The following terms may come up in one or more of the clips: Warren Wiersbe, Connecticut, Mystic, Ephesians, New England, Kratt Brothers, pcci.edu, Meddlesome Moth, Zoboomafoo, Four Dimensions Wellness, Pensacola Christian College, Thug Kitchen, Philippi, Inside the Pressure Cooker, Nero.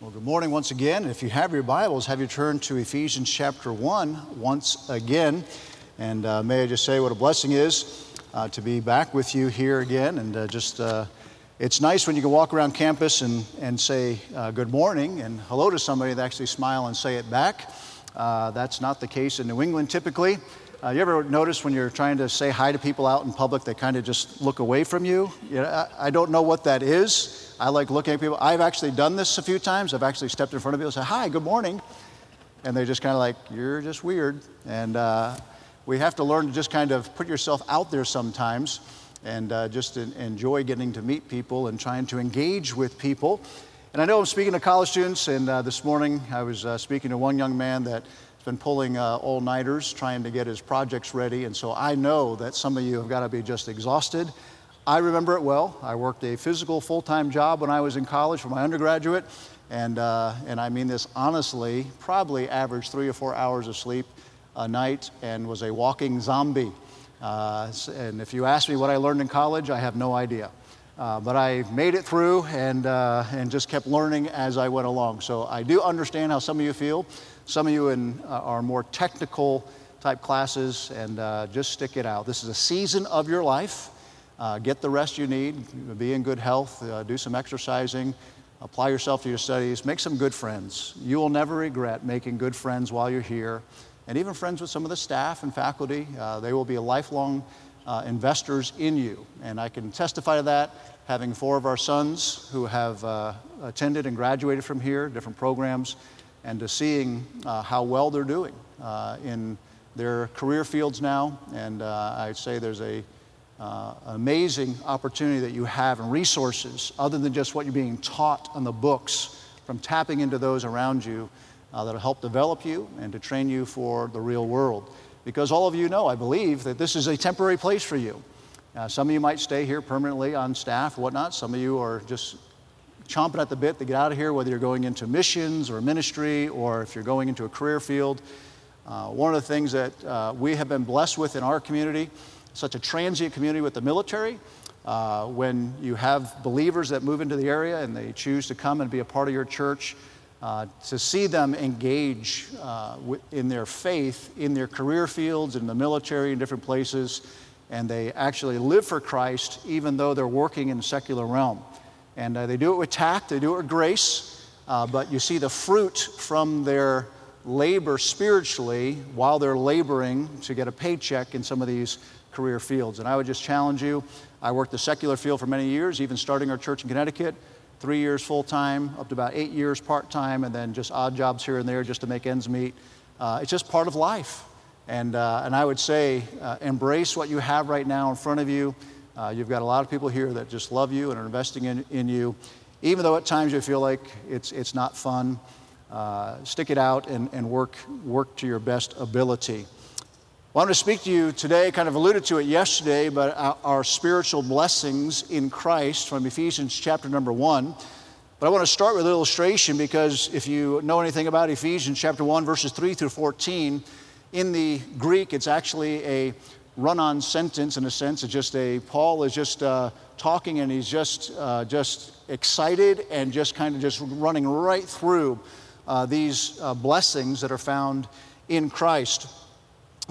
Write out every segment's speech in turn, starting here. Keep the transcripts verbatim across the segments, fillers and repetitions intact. Well, good morning once again. If you have your Bibles, have you turn to Ephesians chapter one once again. And uh, may I just say what a blessing it is uh, to be back with you here again. And uh, just, uh, it's nice when you can walk around campus and, and say uh, good morning and hello to somebody that actually smile and say it back. Uh, that's not the case in New England typically. Uh, you ever notice when you're trying to say hi to people out in public, they kind of just look away from you? you know, I, I don't know what that is. I like looking at people. I've actually done this a few times. I've actually stepped in front of people and said, hi, good morning. And they're just kind of like, you're just weird. And uh, we have to learn to just kind of put yourself out there sometimes and uh, just in, enjoy getting to meet people and trying to engage with people. And I know I'm speaking to college students, and uh, this morning I was uh, speaking to one young man that been pulling uh, all-nighters trying to get his projects ready, and so I know that some of you have got to be just exhausted. I remember it well. I worked a physical full-time job when I was in college for my undergraduate, and uh, and I mean this honestly, probably averaged three or four hours of sleep a night and was a walking zombie. Uh, and if you ask me what I learned in college, I have no idea. Uh, but I made it through and, uh, and just kept learning as I went along. So I do understand how some of you feel. Some of you in, uh, are more technical type classes, and uh, just stick it out. This is a season of your life. Uh, get the rest you need, be in good health, uh, do some exercising, apply yourself to your studies, make some good friends. You will never regret making good friends while you're here, and even friends with some of the staff and faculty. Uh, they will be lifelong uh, investors in you, and I can testify to that, having four of our sons who have uh, attended and graduated from here, different programs, and to seeing uh, how well they're doing uh, in their career fields now. And uh, I'd say there's a uh, amazing opportunity that you have and resources other than just what you're being taught on the books, from tapping into those around you uh, that'll help develop you and to train you for the real world. Because all of you know, I believe, that this is a temporary place for you. Uh, some of you might stay here permanently on staff, whatnot. Some of you are just chomping at the bit to get out of here, whether you're going into missions or ministry, or if you're going into a career field. Uh, one of the things that uh, we have been blessed with in our community, such a transient community with the military, uh, when you have believers that move into the area and they choose to come and be a part of your church, uh, to see them engage uh, in their faith, in their career fields, in the military, in different places, and they actually live for Christ even though they're working in the secular realm. And uh, they do it with tact, they do it with grace, uh, but you see the fruit from their labor spiritually while they're laboring to get a paycheck in some of these career fields. And I would just challenge you. I worked the secular field for many years, even starting our church in Connecticut, three years full-time, up to about eight years part-time, and then just odd jobs here and there just to make ends meet. Uh, it's just part of life. And, uh, and I would say uh, embrace what you have right now in front of you. Uh, you've got a lot of people here that just love you and are investing in, in you. Even though at times you feel like it's it's not fun, uh, stick it out and, and work work to your best ability. Well, I want to speak to you today, kind of alluded to it yesterday, but our, our spiritual blessings in Christ from Ephesians chapter number one. But I want to start with an illustration, because if you know anything about Ephesians chapter one, verses three through fourteen, in the Greek it's actually a run-on sentence. In a sense, it's just a, Paul is just uh, talking, and he's just uh, just excited and just kind of just running right through uh, these uh, blessings that are found in Christ.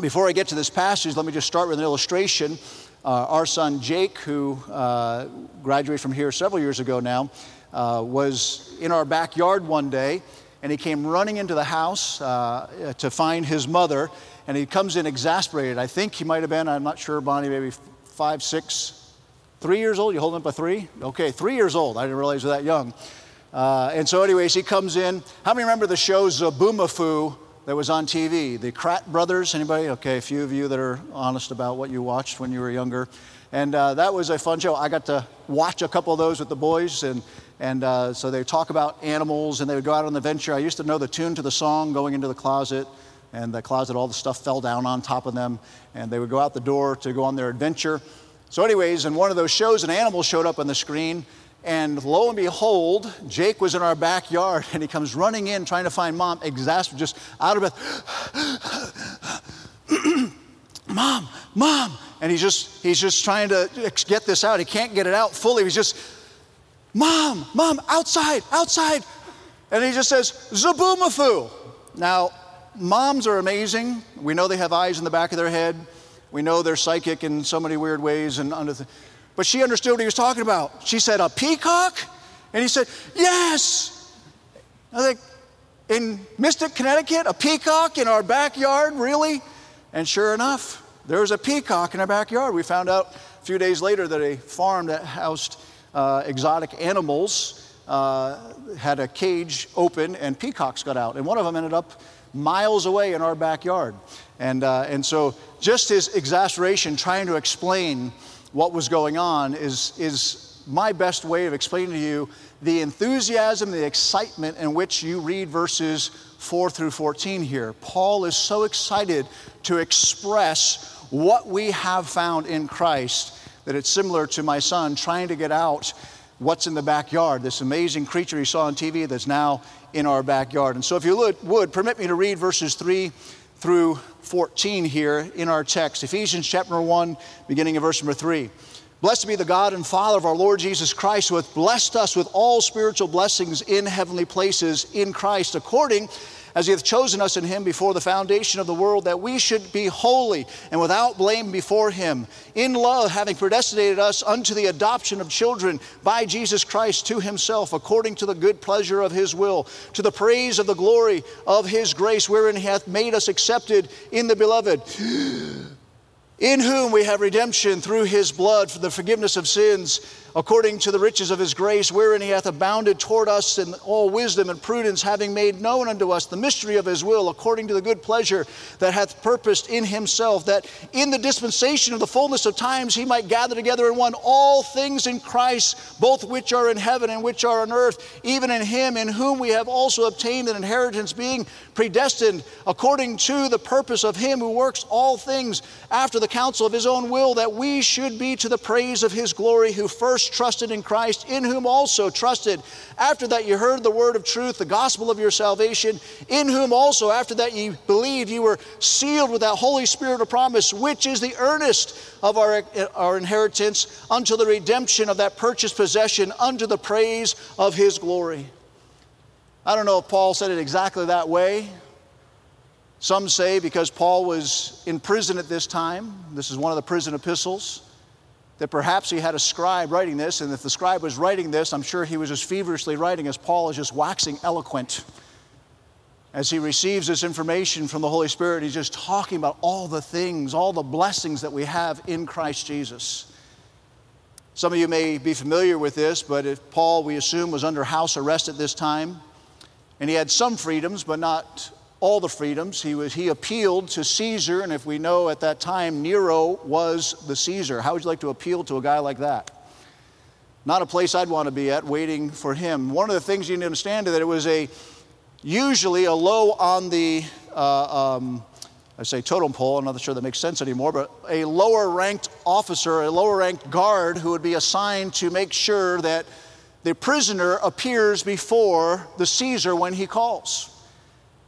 Before I get to this passage, let me just start with an illustration. Uh, our son Jake, who uh, graduated from here several years ago now, uh, was in our backyard one day, and he came running into the house uh, to find his mother. And he comes in exasperated. I think he might have been, I'm not sure, Bonnie, maybe five, six, three years old. You holding up a three? Okay, three years old. I didn't realize you were that young. Uh, and so anyways, he comes in. How many remember the show Zoboomafoo that was on T V? The Kratt Brothers, anybody? Okay, a few of you that are honest about what you watched when you were younger. And uh, that was a fun show. I got to watch a couple of those with the boys, and and uh, so they talk about animals, and they would go out on the venture. I used to know the tune to the song, Going Into the Closet. and the closet, all the stuff fell down on top of them, and they would go out the door to go on their adventure. So anyways, in one of those shows, an animal showed up on the screen, and lo and behold, Jake was in our backyard, and he comes running in trying to find Mom, exasperated, just out of breath. Mom, Mom, and he's just, he's just trying to get this out. He can't get it out fully. He's just, Mom, Mom, outside, outside. And he just says, Zoboomafoo. Now, moms are amazing. We know they have eyes in the back of their head. We know they're psychic in so many weird ways. and under th But she understood what he was talking about. She said, a peacock? And he said, yes. I think, in Mystic, Connecticut, a peacock in our backyard, really? And sure enough, there was a peacock in our backyard. We found out a few days later that a farm that housed uh, exotic animals uh, had a cage open, and peacocks got out. And one of them ended up miles away in our backyard. And, uh, and so just his exasperation trying to explain what was going on is, is my best way of explaining to you the enthusiasm, the excitement in which you read verses four through fourteen here. Paul is so excited to express what we have found in Christ that it's similar to my son trying to get out what's in the backyard, this amazing creature he saw on T V that's now in our backyard. And so if you would, permit me to read verses three through fourteen here in our text. Ephesians chapter one, beginning in verse number three. Blessed be the God and Father of our Lord Jesus Christ, who hath blessed us with all spiritual blessings in heavenly places in Christ, according as he hath chosen us in him before the foundation of the world, that we should be holy and without blame before him, in love having predestinated us unto the adoption of children by Jesus Christ to himself, according to the good pleasure of his will, to the praise of the glory of his grace, wherein he hath made us accepted in the beloved. In whom we have redemption through his blood for the forgiveness of sins, according to the riches of his grace, wherein he hath abounded toward us in all wisdom and prudence, having made known unto us the mystery of his will, according to the good pleasure that hath purposed in himself, that in the dispensation of the fullness of times he might gather together in one all things in Christ, both which are in heaven and which are on earth, even in him, in whom we have also obtained an inheritance, being predestined according to the purpose of him who works all things after the counsel of his own will, that we should be to the praise of his glory, who first trusted in Christ, in whom also trusted after that you heard the word of truth, the gospel of your salvation, in whom also after that ye believed, you were sealed with that Holy Spirit of promise, which is the earnest of our, our inheritance unto the redemption of that purchased possession, unto the praise of his glory. I don't know if Paul said it exactly that way. Some say, because Paul was in prison at this time, this is one of the prison epistles, that perhaps he had a scribe writing this, and if the scribe was writing this, I'm sure he was as feverishly writing as Paul is just waxing eloquent. As he receives this information from the Holy Spirit, he's just talking about all the things, all the blessings that we have in Christ Jesus. Some of you may be familiar with this, but if Paul, we assume, was under house arrest at this time, and he had some freedoms, but not all the freedoms. He, was, he appealed to Caesar, and if we know at that time, Nero was the Caesar. How would you like to appeal to a guy like that? Not a place I'd want to be at waiting for him. One of the things you need to understand is that it was a, usually a low on the, uh, um, I say totem pole, I'm not sure that makes sense anymore, but a lower ranked officer, a lower ranked guard who would be assigned to make sure that the prisoner appears before the Caesar when he calls.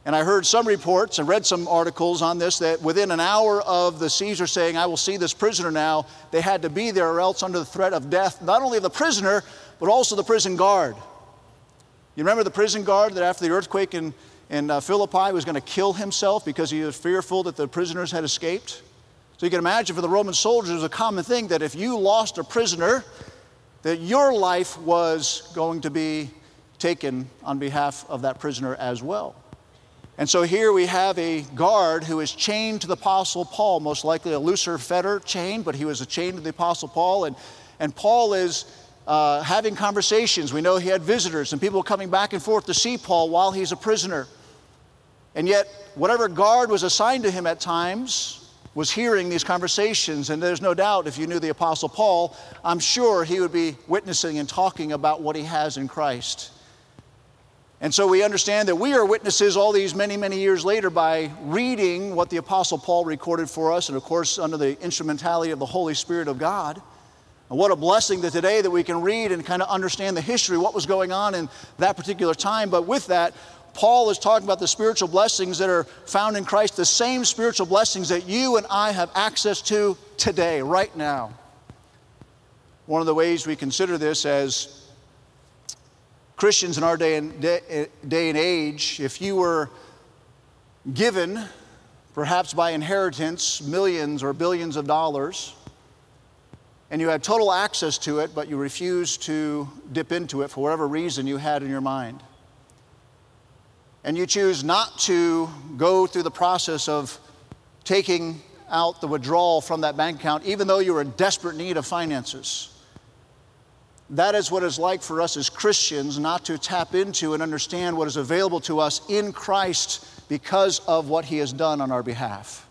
And I heard some reports and read some articles on this that within an hour of the Caesar saying, I will see this prisoner now, they had to be there or else under the threat of death, not only of the prisoner, but also the prison guard. You remember the prison guard that after the earthquake in, in uh, Philippi was going to kill himself because he was fearful that the prisoners had escaped? So you can imagine for the Roman soldiers, it was a common thing that if you lost a prisoner, that your life was going to be taken on behalf of that prisoner as well. And so here we have a guard who is chained to the Apostle Paul, most likely a looser fetter chain, but he was chained to the Apostle Paul. And, and Paul is uh, having conversations. We know he had visitors and people coming back and forth to see Paul while he's a prisoner. And yet, whatever guard was assigned to him at times was hearing these conversations. And there's no doubt, if you knew the Apostle Paul, I'm sure he would be witnessing and talking about what he has in Christ. And so we understand that we are witnesses all these many, many years later by reading what the Apostle Paul recorded for us, and of course under the instrumentality of the Holy Spirit of God. And what a blessing that today that we can read and kind of understand the history, what was going on in that particular time. But with that, Paul is talking about the spiritual blessings that are found in Christ, the same spiritual blessings that you and I have access to today, right now. One of the ways we consider this as Christians in our day and, day, day and age, if you were given, perhaps by inheritance, millions or billions of dollars, and you had total access to it, but you refused to dip into it for whatever reason you had in your mind, and you choose not to go through the process of taking out the withdrawal from that bank account, even though you were in desperate need of finances. That is what it's like for us as Christians not to tap into and understand what is available to us in Christ because of what He has done on our behalf.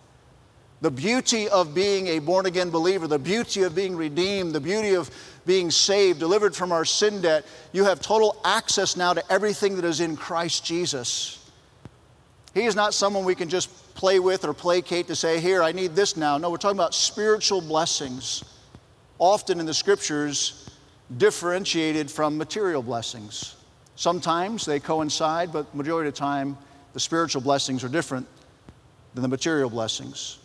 The beauty of being a born-again believer, the beauty of being redeemed, the beauty of being saved, delivered from our sin debt, you have total access now to everything that is in Christ Jesus. He is not someone we can just play with or placate to say, here, I need this now. No, we're talking about spiritual blessings. Often in the Scriptures, differentiated from material blessings. Sometimes they coincide, but majority of the time, the spiritual blessings are different than the material blessings.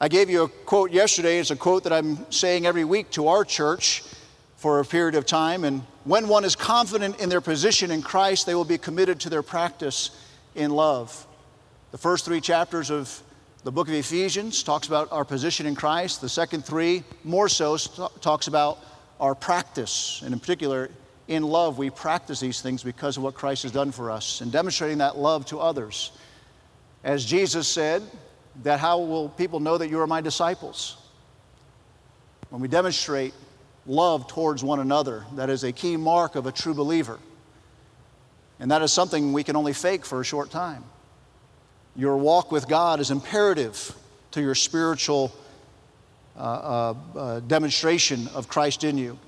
I gave you a quote yesterday. It's a quote that I'm saying every week to our church for a period of time. And when one is confident in their position in Christ, they will be committed to their practice in love. The first three chapters of the book of Ephesians talks about our position in Christ. The second three, more so, talks about our practice, and in particular, in love, we practice these things because of what Christ has done for us and demonstrating that love to others. As Jesus said, that how will people know that you are my disciples? When we demonstrate love towards one another, that is a key mark of a true believer. And that is something we can only fake for a short time. Your walk with God is imperative to your spiritual Uh, uh, uh, demonstration of Christ in you.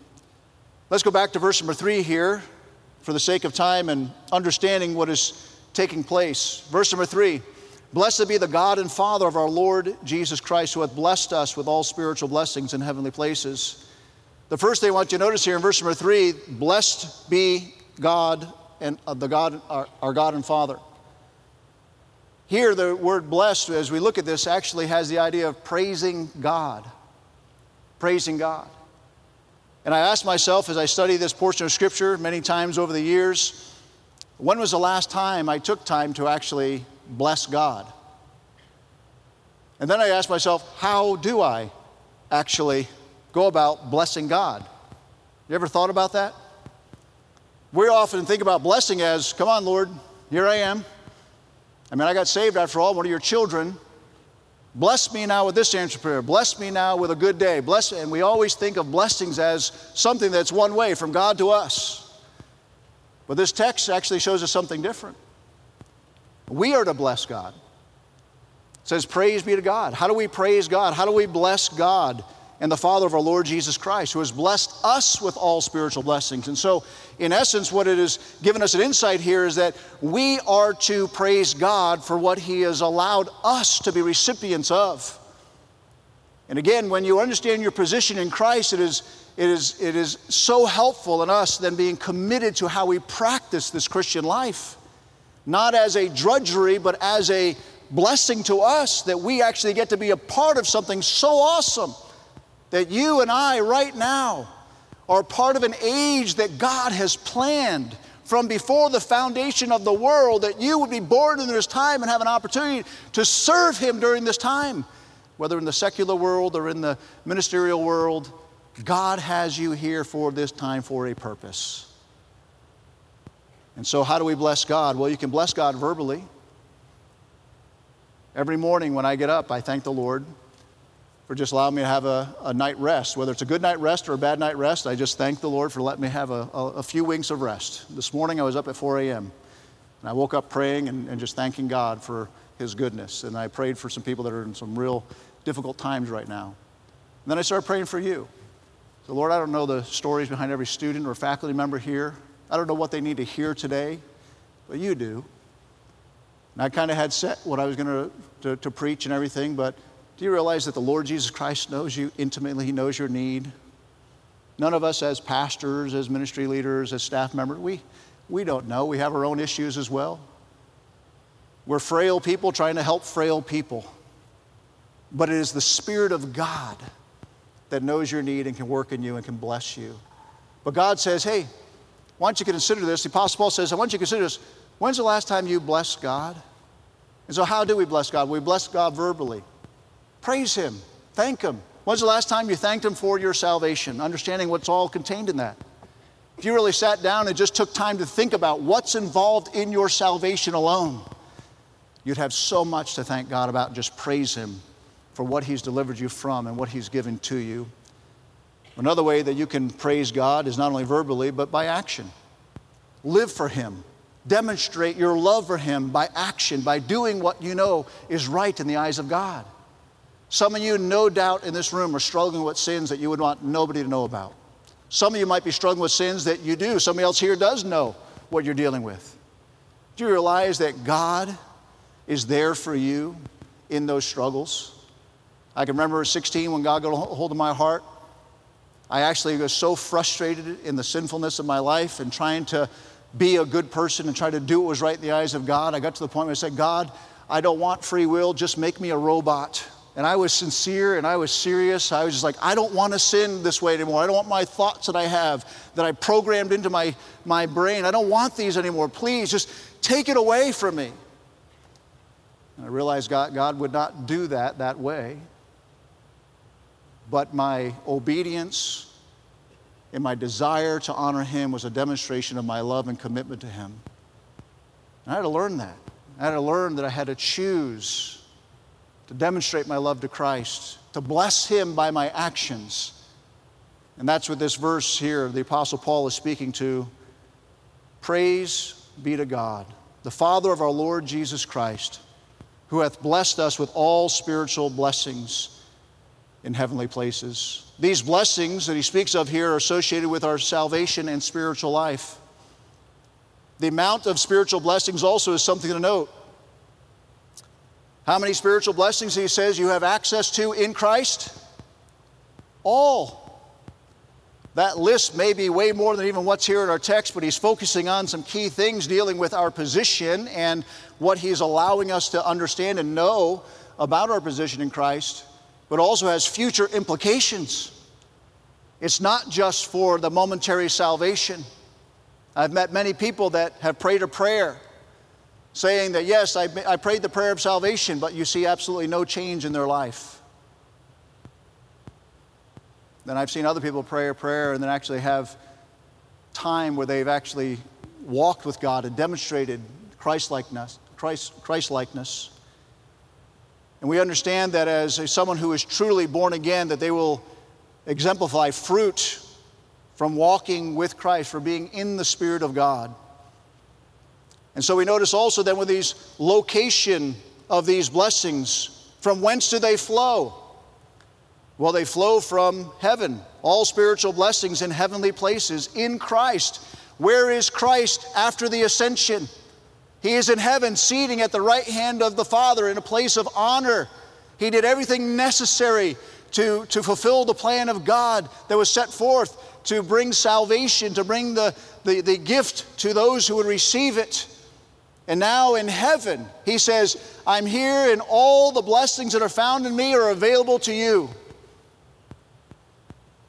Let's go back to verse number three here for the sake of time and understanding what is taking place. Verse number three, blessed be the God and Father of our Lord Jesus Christ, who hath blessed us with all spiritual blessings in heavenly places. The first thing I want you to notice here in verse number three, blessed be God and uh, the God, our, our God and Father. Here, the word blessed, as we look at this, actually has the idea of praising God. Praising God. And I asked myself as I studied this portion of Scripture many times over the years, when was the last time I took time to actually bless God? And then I asked myself, how do I actually go about blessing God? You ever thought about that? We often think about blessing as, come on, Lord, here I am. I mean, I got saved after all, one of your children. Bless me now with this answer prayer. Bless me now with a good day. Bless, and we always think of blessings as something that's one way from God to us. But this text actually shows us something different. We are to bless God. It says, praise be to God. How do we praise God? How do we bless God and the Father of our Lord Jesus Christ, who has blessed us with all spiritual blessings? And so, in essence, what it has given us an insight here is that we are to praise God for what He has allowed us to be recipients of. And again, when you understand your position in Christ, it is, it is, it is so helpful in us then being committed to how we practice this Christian life, not as a drudgery, but as a blessing to us that we actually get to be a part of something so awesome that you and I right now are part of an age that God has planned from before the foundation of the world, that you would be born in this time and have an opportunity to serve Him during this time. Whether in the secular world or in the ministerial world, God has you here for this time for a purpose. And so how do we bless God? Well, you can bless God verbally. Every morning when I get up, I thank the Lord for just allowing me to have a, a night rest. Whether it's a good night rest or a bad night rest, I just thank the Lord for letting me have a, a, a few winks of rest. This morning I was up at four a m and I woke up praying and, and just thanking God for His goodness. And I prayed for some people that are in some real difficult times right now. And then I started praying for you. So Lord, I don't know the stories behind every student or faculty member here. I don't know what they need to hear today. but you do. And I kind of had set what I was going to to preach and everything, but do you realize that the Lord Jesus Christ knows you intimately? He knows your need. None of us as pastors, as ministry leaders, as staff members, we, we don't know. We have our own issues as well. We're frail people trying to help frail people. But it is the Spirit of God that knows your need and can work in you and can bless you. But God says, hey, why don't you consider this? The Apostle Paul says, I want you to consider this. When's the last time you blessed God? And so how do we bless God? We bless God verbally. Praise Him. Thank Him. When's the last time you thanked Him for your salvation? Understanding what's all contained in that. If you really sat down and just took time to think about what's involved in your salvation alone, you'd have so much to thank God about. Just praise Him for what He's delivered you from and what He's given to you. Another way that you can praise God is not only verbally, but by action. Live for Him. Demonstrate your love for Him by action, by doing what you know is right in the eyes of God. Some of you, no doubt, in this room are struggling with sins that you would want nobody to know about. Some of you might be struggling with sins that you do. Somebody else here does know what you're dealing with. Do you realize that God is there for you in those struggles? I can remember at sixteen when God got a hold of my heart. I actually was so frustrated in the sinfulness of my life and trying to be a good person and try to do what was right in the eyes of God. I got to the point where I said, God, I don't want free will. Just make me a robot. And I was sincere and I was serious. I was just like, I don't want to sin this way anymore. I don't want my thoughts that I have, that I programmed into my, my brain. I don't want these anymore. Please, just take it away from me. And I realized God, God would not do that that way. But my obedience and my desire to honor Him was a demonstration of my love and commitment to Him. And I had to learn that. I had to learn that I had to choose to demonstrate my love to Christ, to bless Him by my actions. And that's what this verse here, the Apostle Paul is speaking to. Praise be to God, the Father of our Lord Jesus Christ, who hath blessed us with all spiritual blessings in heavenly places. These blessings that he speaks of here are associated with our salvation and spiritual life. The amount of spiritual blessings also is something to note. How many spiritual blessings, he says, you have access to in Christ? All. That list may be way more than even what's here in our text, but he's focusing on some key things dealing with our position and what he's allowing us to understand and know about our position in Christ, but also has future implications. It's not just for the momentary salvation. I've met many people that have prayed a prayer saying that, yes, I, I prayed the prayer of salvation, but you see absolutely no change in their life. Then I've seen other people pray a prayer and then actually have time where they've actually walked with God and demonstrated Christ-likeness, Christ, Christ-likeness. And we understand that as a, someone who is truly born again, that they will exemplify fruit from walking with Christ, from being in the Spirit of God. And so we notice also then with these location of these blessings, from whence do they flow? Well, they flow from heaven. All spiritual blessings in heavenly places in Christ. Where is Christ after the ascension? He is in heaven, seating at the right hand of the Father in a place of honor. He did everything necessary to, to fulfill the plan of God that was set forth to bring salvation, to bring the, the, the gift to those who would receive it. And now in heaven, he says, I'm here and all the blessings that are found in me are available to you.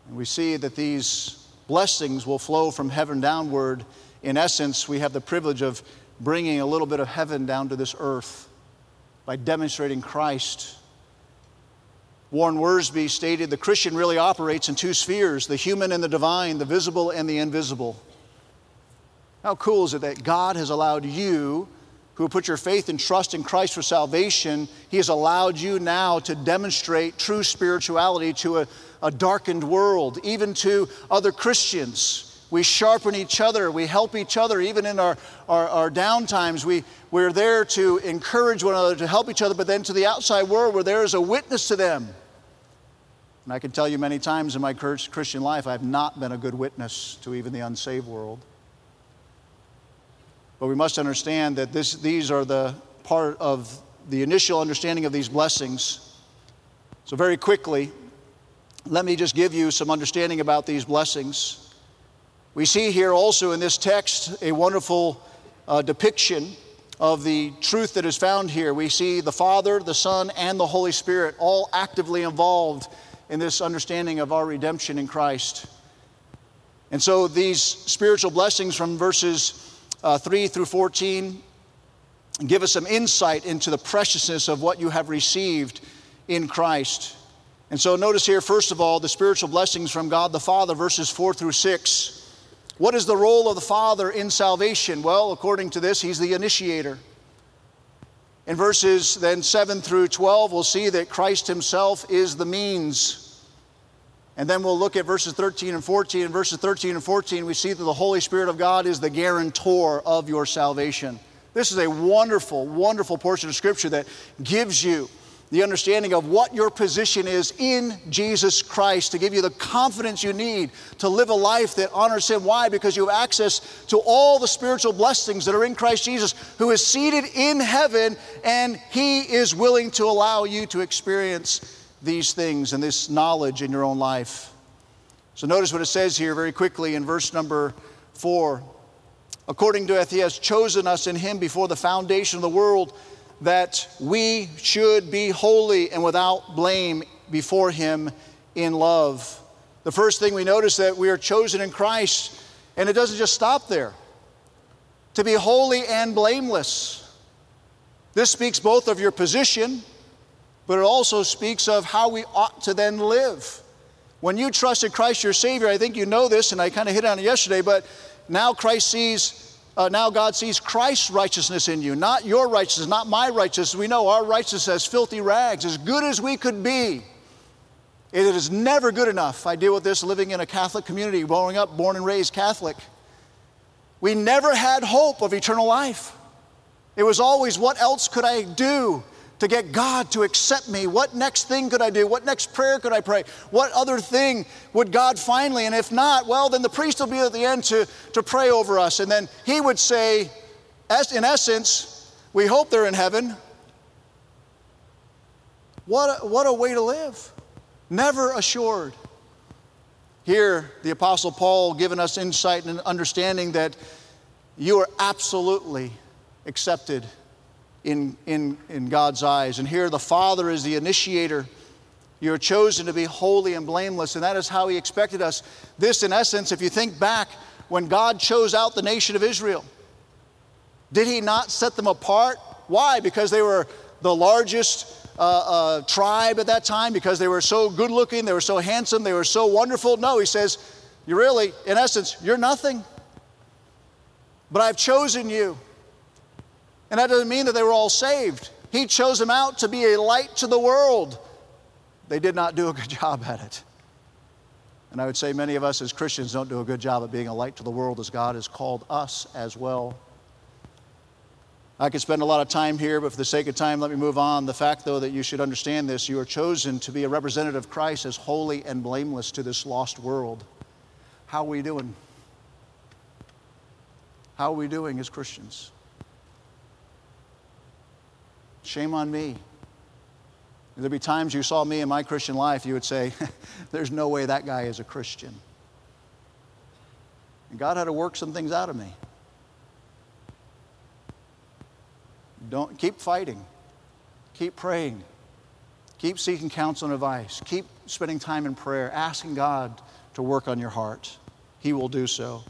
And we see that these blessings will flow from heaven downward. In essence, we have the privilege of bringing a little bit of heaven down to this earth by demonstrating Christ. Warren Wiersbe stated, the Christian really operates in two spheres, the human and the divine, the visible and the invisible. How cool is it that God has allowed you, who put your faith and trust in Christ for salvation, He has allowed you now to demonstrate true spirituality to a, a darkened world, even to other Christians. We sharpen each other, we help each other, even in our, our, our downtimes. We, we're there to encourage one another, to help each other, but then to the outside world, we're there as a witness to them. And I can tell you many times in my Christian life, I have not been a good witness to even the unsaved world. But we must understand that this, these are the part of the initial understanding of these blessings. So very quickly, let me just give you some understanding about these blessings. We see here also in this text a wonderful uh, depiction of the truth that is found here. We see the Father, the Son, and the Holy Spirit all actively involved in this understanding of our redemption in Christ. And so these spiritual blessings from verses uh, three through fourteen give us some insight into the preciousness of what you have received in Christ. And so notice here, first of all, the spiritual blessings from God the Father, verses four through six. What is the role of the Father in salvation? Well, according to this, He's the initiator. In verses then seven through twelve, we'll see that Christ Himself is the means. And then we'll look at verses thirteen and fourteen. In verses thirteen and fourteen, we see that the Holy Spirit of God is the guarantor of your salvation. This is a wonderful, wonderful portion of Scripture that gives you the understanding of what your position is in Jesus Christ, to give you the confidence you need to live a life that honors Him. Why? Because you have access to all the spiritual blessings that are in Christ Jesus, who is seated in heaven, and He is willing to allow you to experience these things and this knowledge in your own life. So notice what it says here very quickly in verse number four. According to it, He has chosen us in Him before the foundation of the world, that we should be holy and without blame before Him in love. The first thing we notice, that we are chosen in Christ, and it doesn't just stop there. To be holy and blameless. This speaks both of your position, but it also speaks of how we ought to then live. When you trusted Christ your Savior, I think you know this, and I kind of hit on it yesterday, but now Christ sees Uh, now God sees Christ's righteousness in you, not your righteousness, not my righteousness. We know our righteousness as filthy rags, as good as we could be. It is never good enough. I deal with this living in a Catholic community, growing up, born and raised Catholic. We never had hope of eternal life. It was always, what else could I do to get God to accept me? What next thing could I do? What next prayer could I pray? What other thing would God finally? And if not, well, then the priest will be at the end to, to pray over us. And then he would say, as in essence, we hope they're in heaven. What a, what a way to live. Never assured. Here, the Apostle Paul giving us insight and understanding that you are absolutely accepted In, in, in God's eyes. And here the Father is the initiator. You're chosen to be holy and blameless, and that is how He expected us. This, in essence, if you think back, when God chose out the nation of Israel, did He not set them apart? Why? Because they were the largest uh, uh, tribe at that time, because they were so good-looking, they were so handsome, they were so wonderful? No, He says, you really, in essence, you're nothing, but I've chosen you. And that doesn't mean that they were all saved. He chose them out to be a light to the world. They did not do a good job at it. And I would say many of us as Christians don't do a good job at being a light to the world, as God has called us as well. I could spend a lot of time here, but for the sake of time, let me move on. The fact, though, that you should understand this, you are chosen to be a representative of Christ as holy and blameless to this lost world. How are we doing? How are we doing as Christians? Shame on me. There'd be times you saw me in my Christian life, you would say, there's no way that guy is a Christian. And God had to work some things out of me. Don't keep fighting. Keep praying. Keep seeking counsel and advice. Keep spending time in prayer, asking God to work on your heart. He will do so.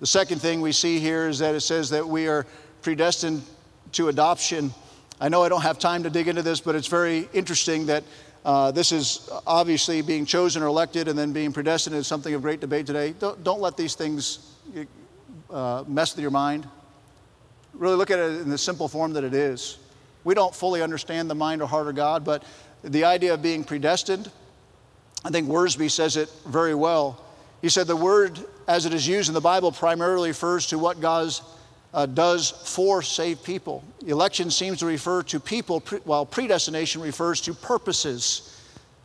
The second thing we see here is that it says that we are predestined to adoption. I know I don't have time to dig into this, but it's very interesting that uh, this is obviously being chosen or elected and then being predestined is something of great debate today. Don't, don't let these things uh, mess with your mind. Really look at it in the simple form that it is. We don't fully understand the mind or heart of God, but the idea of being predestined, I think Wiersbe says it very well. He said the word as it is used in the Bible primarily refers to what God's Uh, does for saved people. Election seems to refer to people, pre while predestination refers to purposes.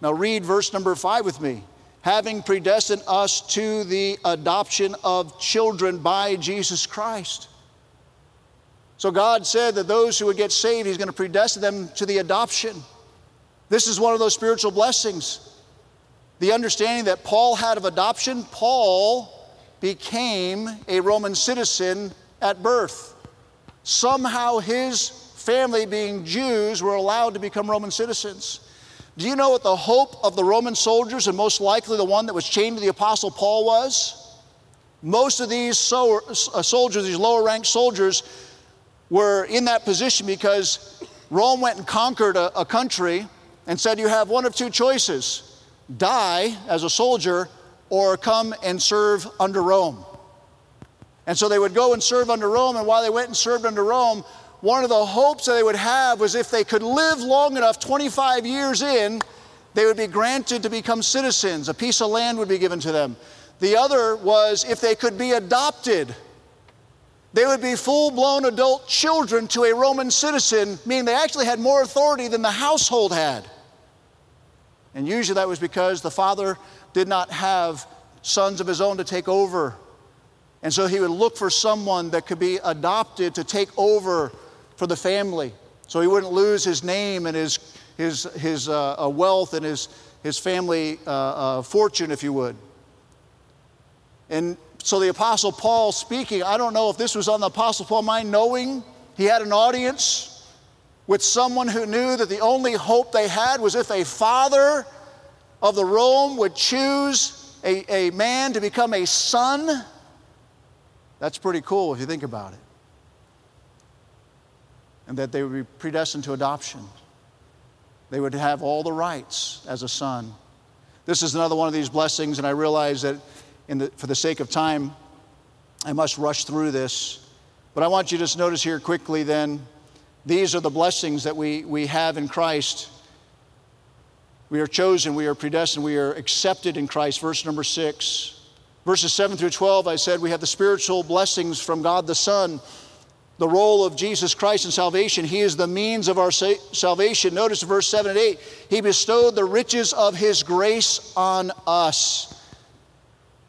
Now read verse number five with me. Having predestined us to the adoption of children by Jesus Christ. So God said that those who would get saved, he's going to predestine them to the adoption. This is one of those spiritual blessings. The understanding that Paul had of adoption, Paul became a Roman citizen at birth. Somehow his family, being Jews, were allowed to become Roman citizens. Do you know what the hope of the Roman soldiers, and most likely the one that was chained to the Apostle Paul, was? Most of these soldiers, these lower-ranked soldiers, were in that position because Rome went and conquered a, a country and said, you have one of two choices, die as a soldier or come and serve under Rome. And so they would go and serve under Rome, and while they went and served under Rome, one of the hopes that they would have was if they could live long enough, twenty-five years in, they would be granted to become citizens. A piece of land would be given to them. The other was if they could be adopted, they would be full-blown adult children to a Roman citizen, meaning they actually had more authority than the household had. And usually that was because the father did not have sons of his own to take over. And so he would look for someone that could be adopted to take over for the family, so he wouldn't lose his name and his, his, his uh, uh, wealth and his, his family uh, uh, fortune, if you would. And so the Apostle Paul speaking, I don't know if this was on the Apostle Paul mind, knowing he had an audience with someone who knew that the only hope they had was if a father of the Rome would choose a, a man to become a son. That's pretty cool if you think about it. And that they would be predestined to adoption. They would have all the rights as a son. This is another one of these blessings, and I realize that in the, for the sake of time, I must rush through this. But I want you to just notice here quickly then, these are the blessings that we, we have in Christ. We are chosen, we are predestined, we are accepted in Christ. Verse number six. Verses seven through twelve, I said we have the spiritual blessings from God the Son, the role of Jesus Christ in salvation. He is the means of our salvation. Notice verse seven and eight. He bestowed the riches of His grace on us.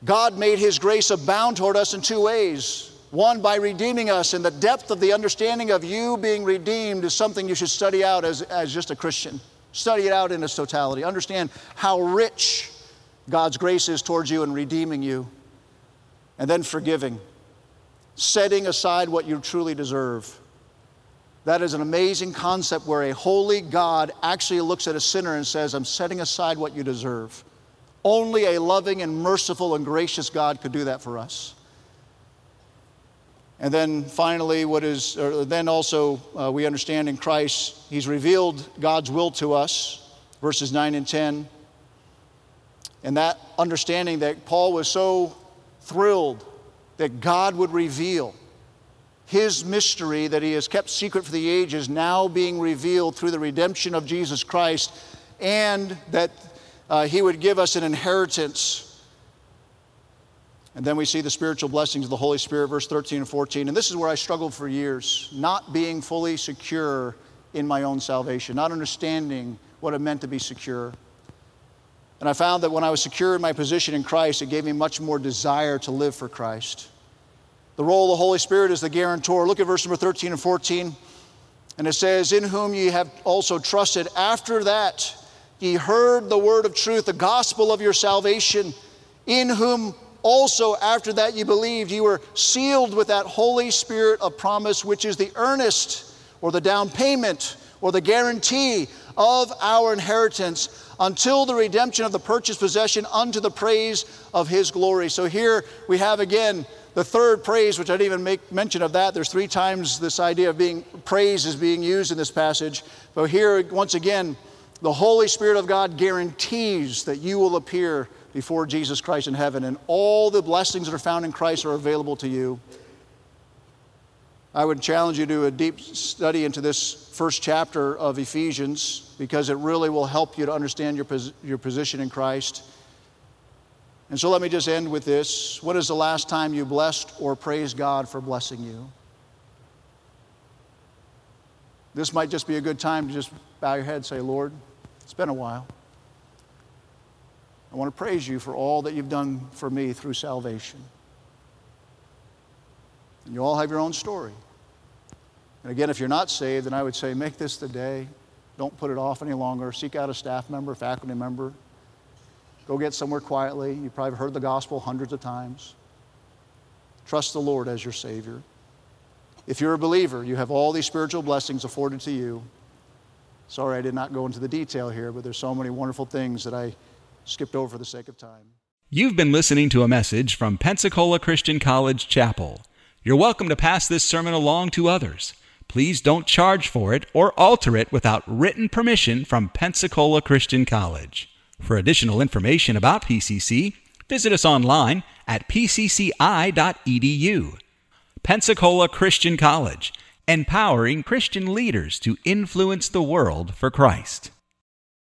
God made His grace abound toward us in two ways. One, by redeeming us, and the depth of the understanding of you being redeemed is something you should study out as, as just a Christian. Study it out in its totality. Understand how rich God's grace is towards you in redeeming you. And then forgiving, setting aside what you truly deserve. That is an amazing concept where a holy God actually looks at a sinner and says, I'm setting aside what you deserve. Only a loving and merciful and gracious God could do that for us. And then finally, what is, or then also uh, we understand in Christ, He's revealed God's will to us, verses nine and ten. And that understanding that Paul was so thrilled that God would reveal His mystery that He has kept secret for the ages, now being revealed through the redemption of Jesus Christ, and that uh, He would give us an inheritance. And then we see the spiritual blessings of the Holy Spirit, verse thirteen and fourteen. And this is where I struggled for years, not being fully secure in my own salvation, not understanding what it meant to be secure. And I found that when I was secure in my position in Christ, it gave me much more desire to live for Christ. The role of the Holy Spirit is the guarantor. Look at verse number thirteen and fourteen. And it says, in whom ye have also trusted, after that ye heard the word of truth, the gospel of your salvation, in whom also after that ye believed, ye were sealed with that Holy Spirit of promise, which is the earnest, or the down payment, or the guarantee of our inheritance, until the redemption of the purchased possession, unto the praise of His glory. So here we have again the third praise, which I didn't even make mention of that. There's three times this idea of being praise is being used in this passage. But here, once again, the Holy Spirit of God guarantees that you will appear before Jesus Christ in heaven, and all the blessings that are found in Christ are available to you. I would challenge you to do a deep study into this first chapter of Ephesians, because it really will help you to understand your, pos your position in Christ. And so let me just end with this. When is the last time you blessed or praised God for blessing you? This might just be a good time to just bow your head and say, Lord, it's been a while. I want to praise you for all that you've done for me through salvation. And you all have your own story. And again, if you're not saved, then I would say make this the day. Don't put it off any longer. Seek out a staff member, faculty member. Go get somewhere quietly. You've probably heard the gospel hundreds of times. Trust the Lord as your Savior. If you're a believer, you have all these spiritual blessings afforded to you. Sorry, I did not go into the detail here, but there's so many wonderful things that I skipped over for the sake of time. You've been listening to a message from Pensacola Christian College Chapel. You're welcome to pass this sermon along to others. Please don't charge for it or alter it without written permission from Pensacola Christian College. For additional information about P C C, visit us online at p c c i dot e d u. Pensacola Christian College, empowering Christian leaders to influence the world for Christ.